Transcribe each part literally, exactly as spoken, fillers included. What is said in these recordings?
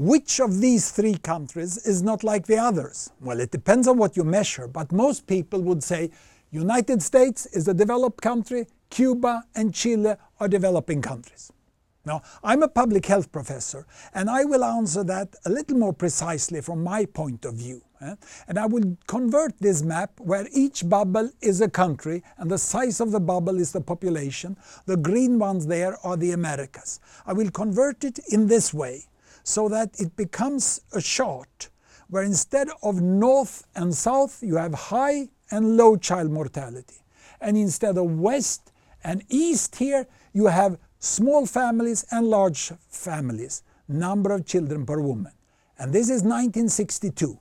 Which of these three countries is not like the others? Well, it depends on what you measure, but most people would say United States is a developed country, Cuba and Chile are developing countries. Now, I'm a public health professor, and I will answer that a little more precisely from my point of view. Eh? And I will convert this map where each bubble is a country and the size of the bubble is the population. The green ones there are the Americas. I will convert it in this way, so that it becomes a chart where instead of north and south you have high and low child mortality. And instead of west and east here you have small families and large families, number of children per woman. And this is nineteen sixty-two.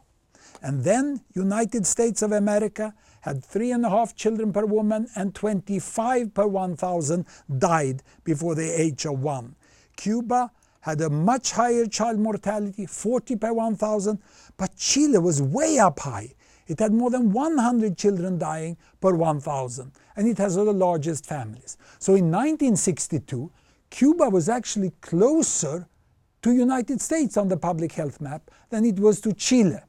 And then United States of America had three and a half children per woman and twenty-five per one thousand died before the age of one. Cuba had a much higher child mortality, forty per one thousand, but Chile was way up high. It had more than one hundred children dying per one thousand, and it has the largest families. So in nineteen sixty-two, Cuba was actually closer to United States on the public health map than it was to Chile.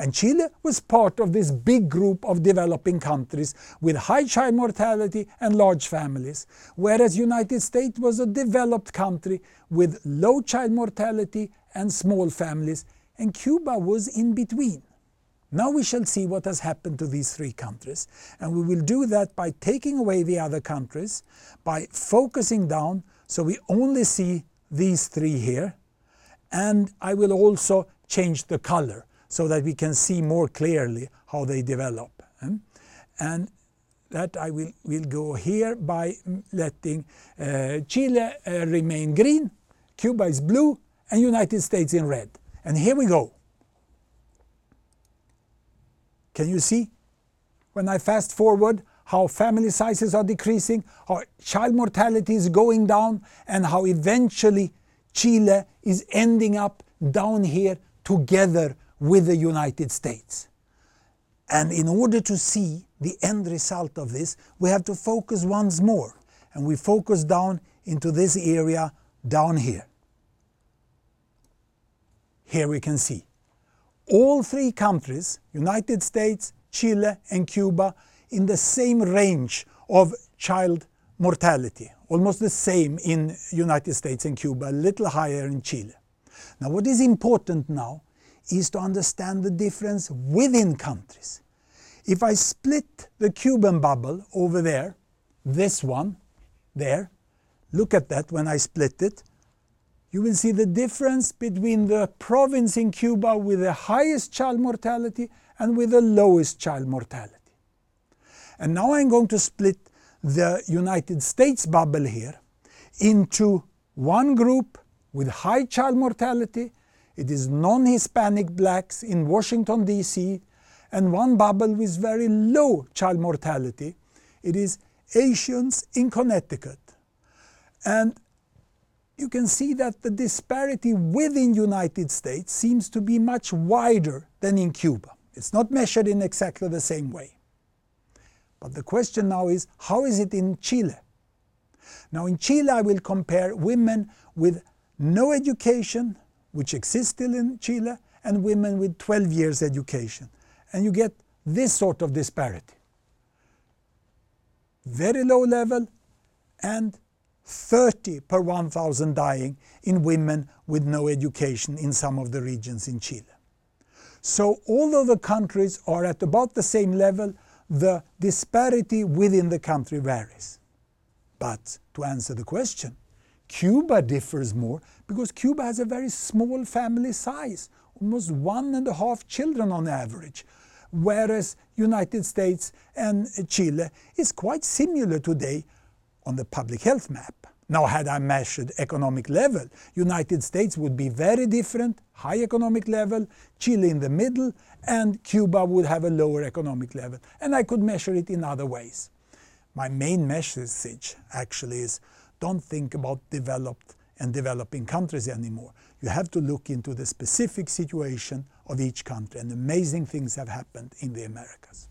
And Chile was part of this big group of developing countries with high child mortality and large families, whereas United States was a developed country with low child mortality and small families, and Cuba was in between. Now we shall see what has happened to these three countries, and we will do that by taking away the other countries, by focusing down, so we only see these three here, and I will also change the color, so that we can see more clearly how they develop. And that I will, will go here by letting uh, Chile uh, remain green, Cuba is blue, and United States in red. And here we go. Can you see, when I fast forward, how family sizes are decreasing, how child mortality is going down, and how eventually Chile is ending up down here together with the United States. And in order to see the end result of this, we have to focus once more. And we focus down into this area down here. Here we can see all three countries, United States, Chile and Cuba, in the same range of child mortality. Almost the same in United States and Cuba, a little higher in Chile. Now what is important now is to understand the difference within countries. If I split the Cuban bubble over there, this one, there, look at that when I split it, you will see the difference between the province in Cuba with the highest child mortality and with the lowest child mortality. And now I'm going to split the United States bubble here into one group with high child mortality. It is non-Hispanic blacks in Washington, D C, and one bubble with very low child mortality. It is Asians in Connecticut. And you can see that the disparity within United States seems to be much wider than in Cuba. It's not measured in exactly the same way. But the question now is, how is it in Chile? Now in Chile I will compare women with no education, which exists still in Chile, and women with twelve years education. And you get this sort of disparity. Very low level and thirty per one thousand dying in women with no education in some of the regions in Chile. So although the countries are at about the same level, the disparity within the country varies. But to answer the question, Cuba differs more because Cuba has a very small family size, almost one and a half children on average, whereas United States and Chile is quite similar today on the public health map. Now had I measured economic level, United States would be very different, high economic level, Chile in the middle, and Cuba would have a lower economic level, and I could measure it in other ways. My main message actually is, don't think about developed and developing countries anymore. You have to look into the specific situation of each country, and amazing things have happened in the Americas.